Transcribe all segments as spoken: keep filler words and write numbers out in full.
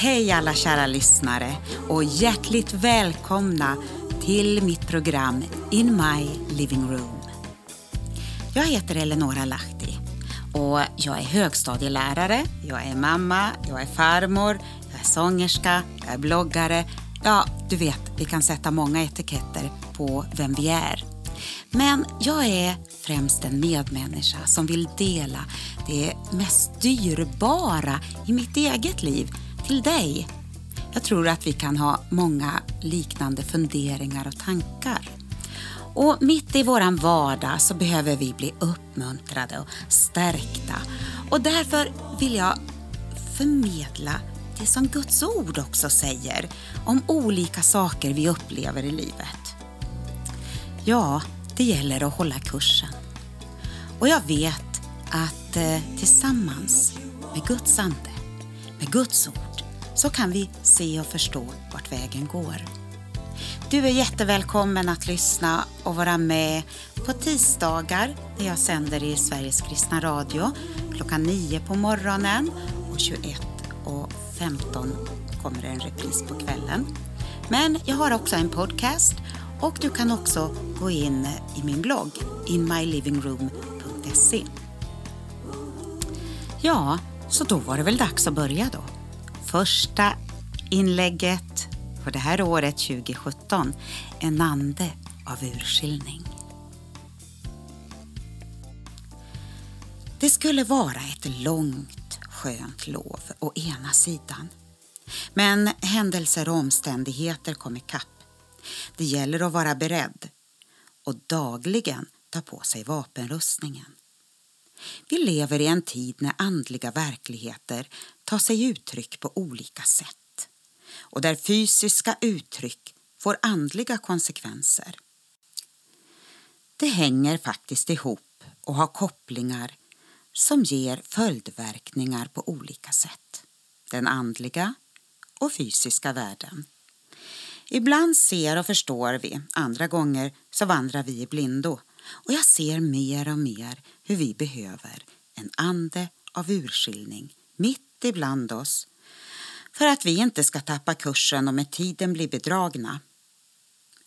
Hej alla kära lyssnare och hjärtligt välkomna till mitt program In My Living Room. Jag heter Eleonora Lahti och jag är högstadielärare, jag är mamma, jag är farmor, jag är sångerska, jag är bloggare. Ja, du vet, vi kan sätta många etiketter på vem vi är. Men jag är främst en medmänniska som vill dela det mest dyrbara i mitt eget liv till dig. Jag tror att vi kan ha många liknande funderingar och tankar. Och mitt i våran vardag så behöver vi bli uppmuntrade och stärkta. Och därför vill jag förmedla det som Guds ord också säger om olika saker vi upplever i livet. Ja, det gäller att hålla kursen. Och jag vet att eh, tillsammans med Guds ande, med Guds ord, så kan vi se och förstå vart vägen går. Du är jättevälkommen att lyssna och vara med på tisdagar när jag sänder i Sveriges Kristna Radio klockan nio på morgonen och tjugoett och femton kommer en repris på kvällen. Men jag har också en podcast. Och du kan också gå in i min blogg in my living room punkt se. Ja, så då var det väl dags att börja då. Första inlägget för det här året tjugo sjutton. En ande av urskiljning. Det skulle vara ett långt skönt lov å ena sidan. Men händelser och omständigheter kom ikapp. Det gäller att vara beredd och dagligen ta på sig vapenrustningen. Vi lever i en tid när andliga verkligheter tar sig uttryck på olika sätt och där fysiska uttryck får andliga konsekvenser. Det hänger faktiskt ihop och har kopplingar som ger följdverkningar på olika sätt. Den andliga och fysiska världen. Ibland ser och förstår vi, andra gånger så vandrar vi i blindo. Och jag ser mer och mer hur vi behöver en ande av urskiljning mitt ibland oss. För att vi inte ska tappa kursen och med tiden bli bedragna.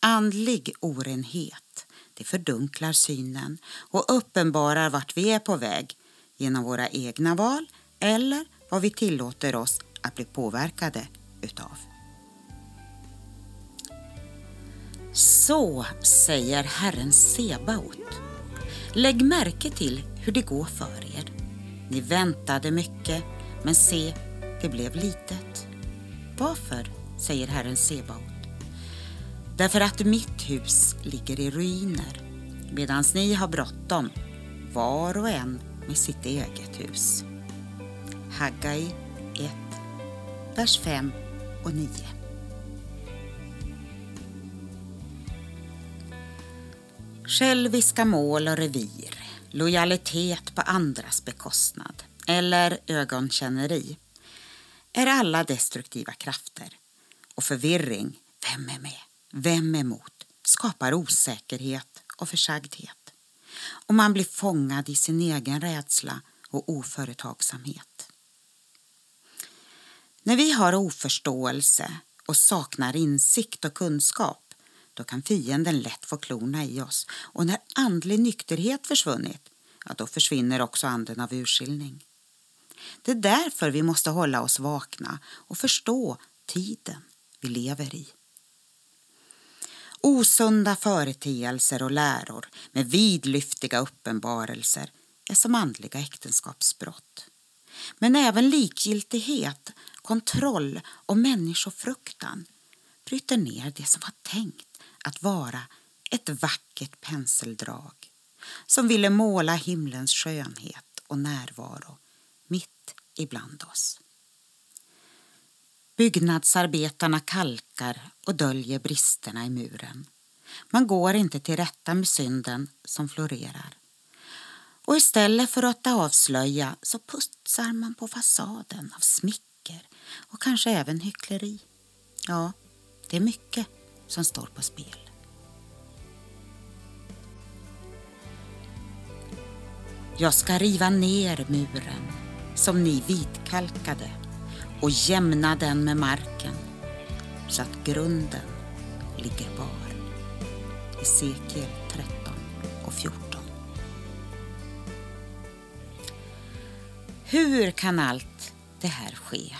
Andlig orenhet, det fördunklar synen och uppenbarar vart vi är på väg genom våra egna val eller vad vi tillåter oss att bli påverkade utav. Så säger Herren Sebaot. Lägg märke till hur det går för er. Ni väntade mycket, men se, det blev litet. Varför, säger Herren Sebaot? Därför att mitt hus ligger i ruiner, medan ni har bråttom, var och en med sitt eget hus. Haggai ett, vers fem och nio. Själviska mål och revir, lojalitet på andras bekostnad eller ögonkänneri är alla destruktiva krafter. Och förvirring, vem är med, vem är emot, skapar osäkerhet och försagdhet. Och man blir fångad i sin egen rädsla och oföretagsamhet. När vi har oförståelse och saknar insikt och kunskap, då kan fienden lätt få klorna i oss. Och när andlig nykterhet försvunnit, ja, då försvinner också anden av urskiljning. Det är därför vi måste hålla oss vakna och förstå tiden vi lever i. Osunda företeelser och läror med vidlyftiga uppenbarelser är som andliga äktenskapsbrott. Men även likgiltighet, kontroll och människofruktan bryter ner det som var tänkt att vara ett vackert penseldrag som ville måla himlens skönhet och närvaro mitt ibland oss. Byggnadsarbetarna kalkar och döljer bristerna i muren. Man går inte till rätta med synden som florerar. Och istället för att avslöja så putsar man på fasaden av smicker och kanske även hyckleri. Ja, det är mycket som står på spel. Jag ska riva ner muren som ni vitkalkade och jämna den med marken så att grunden ligger bar. Hesekiel tretton och fjorton. Hur kan allt det här ske?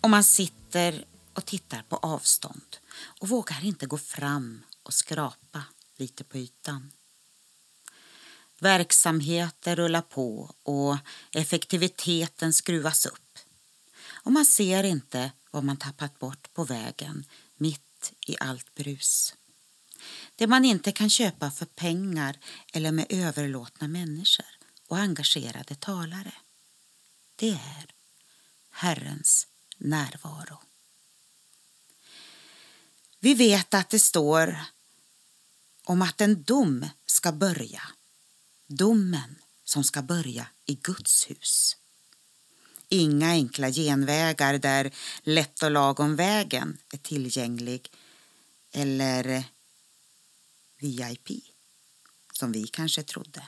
Om man sitter och tittar på avstånd och vågar inte gå fram och skrapa lite på ytan. Verksamheter rullar på och effektiviteten skruvas upp. Och man ser inte vad man tappat bort på vägen mitt i allt brus. Det man inte kan köpa för pengar eller med överlåtna människor och engagerade talare. Det är Herrens närvaro. Vi vet att det står om att en dom ska börja. Domen som ska börja i Guds hus. Inga enkla genvägar där lätt och lagom vägen är tillgänglig eller V I P som vi kanske trodde.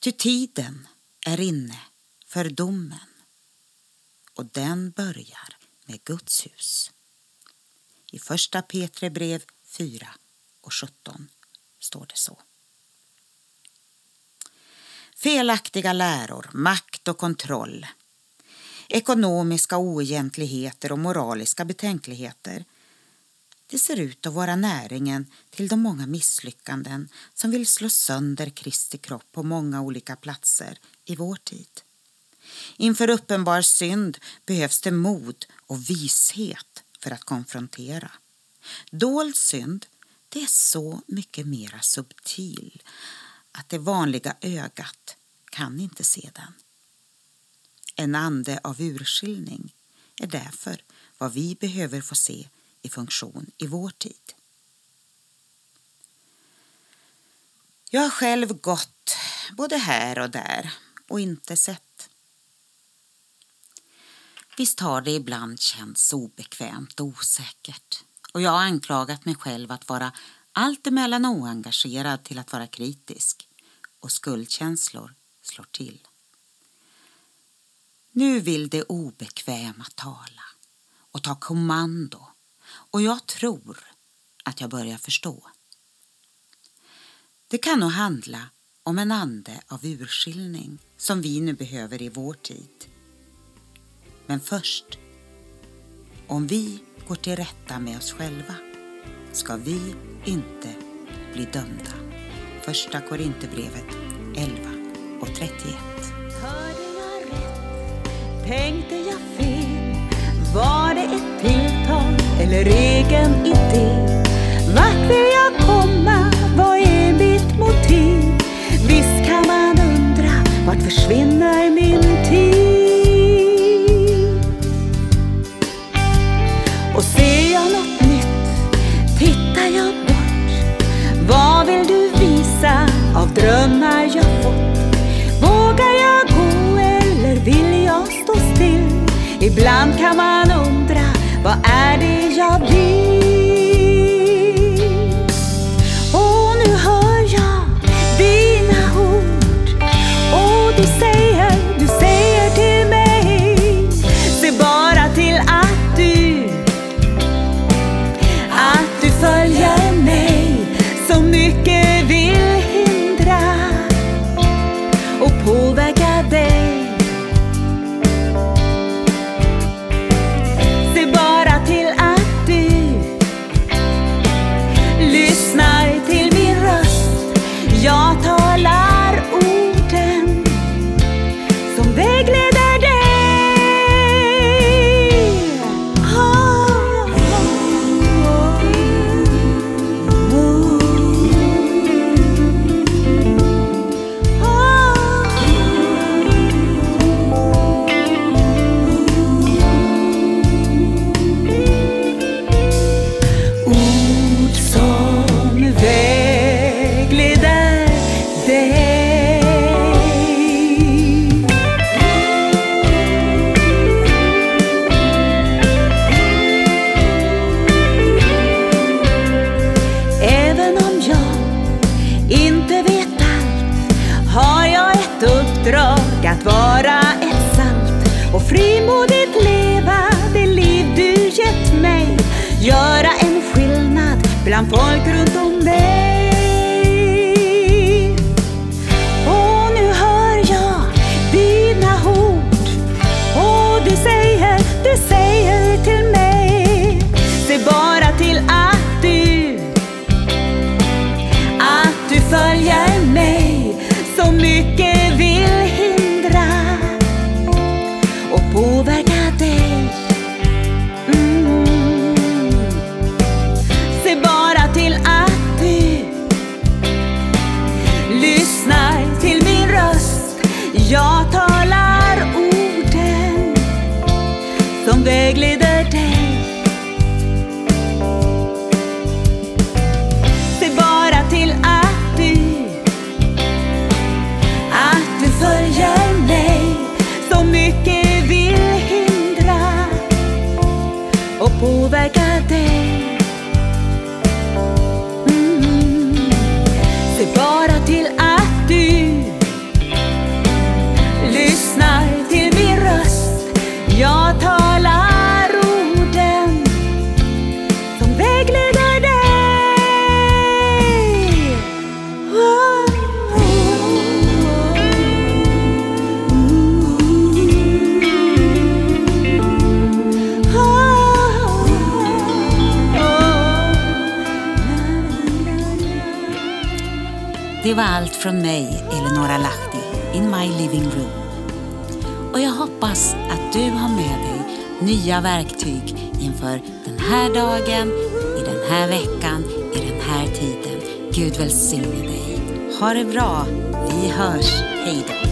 Ty tiden är inne för domen och den börjar med Guds hus. I första Petrus brev fyra och sjutton står det så. Felaktiga läror, makt och kontroll, ekonomiska oegentligheter och moraliska betänkligheter. Det ser ut att vara näringen till de många misslyckanden som vill slå sönder Kristi kropp på många olika platser i vår tid. Inför uppenbar synd behövs det mod och vishet för att konfrontera. Dold synd, det är så mycket mera subtil att det vanliga ögat kan inte se den. En ande av urskiljning är därför vad vi behöver få se i funktion i vår tid. Jag har själv gått både här och där och inte sett. Visst har det ibland känts obekvämt och osäkert. Och jag har anklagat mig själv att vara allt emellan oengagerad till att vara kritisk. Och skuldkänslor slår till. Nu vill det obekväma tala och ta kommando. Och jag tror att jag börjar förstå. Det kan nog handla om en ande av urskiljning som vi nu behöver i vår tid. Men först, om vi går till rätta med oss själva, ska vi inte bli dömda. Första Korinterbrevet elva och trettioett. Hörde jag rätt? Tänkte jag fel? Var det ett tilltal eller egen idé? Vart vill jag komma? Vad är mitt motiv? Visst kan man undra, vart försvinner min tid? Och ser jag något nytt, tittar jag bort. Vad vill du visa av drömmar jag fått? Vågar jag gå eller vill jag stå still? Ibland kan man undra, vad är det jag vill? Och nu hör jag dina ord. Och du säger, du säger till mig. Se bara till att du följer mig, så mycket vill hindra och påverka dig. Se bara till att du bland folk runt om dig. Och nu hör jag dina ord, och du säger, du säger till mig, se bara till att du, att du följer mig. Så mycket vill hindra och påverka dig. Jag talar orden som vägleder dig. Se bara till att du, att du följer mig. Så mycket vill hindra och påverka dig. Mm. Se bara till att du lyssnar till min röst. Jag talar orden som vägleder dig. Oh, oh, oh. Oh, oh. Det var allt från mig, Eleonora Lahti, In My Living Room. Och jag hoppas att du har med dig nya verktyg inför den här dagen, i den här veckan, i den här tiden. Gud välsigne dig. Ha det bra. Vi hörs. Hej då.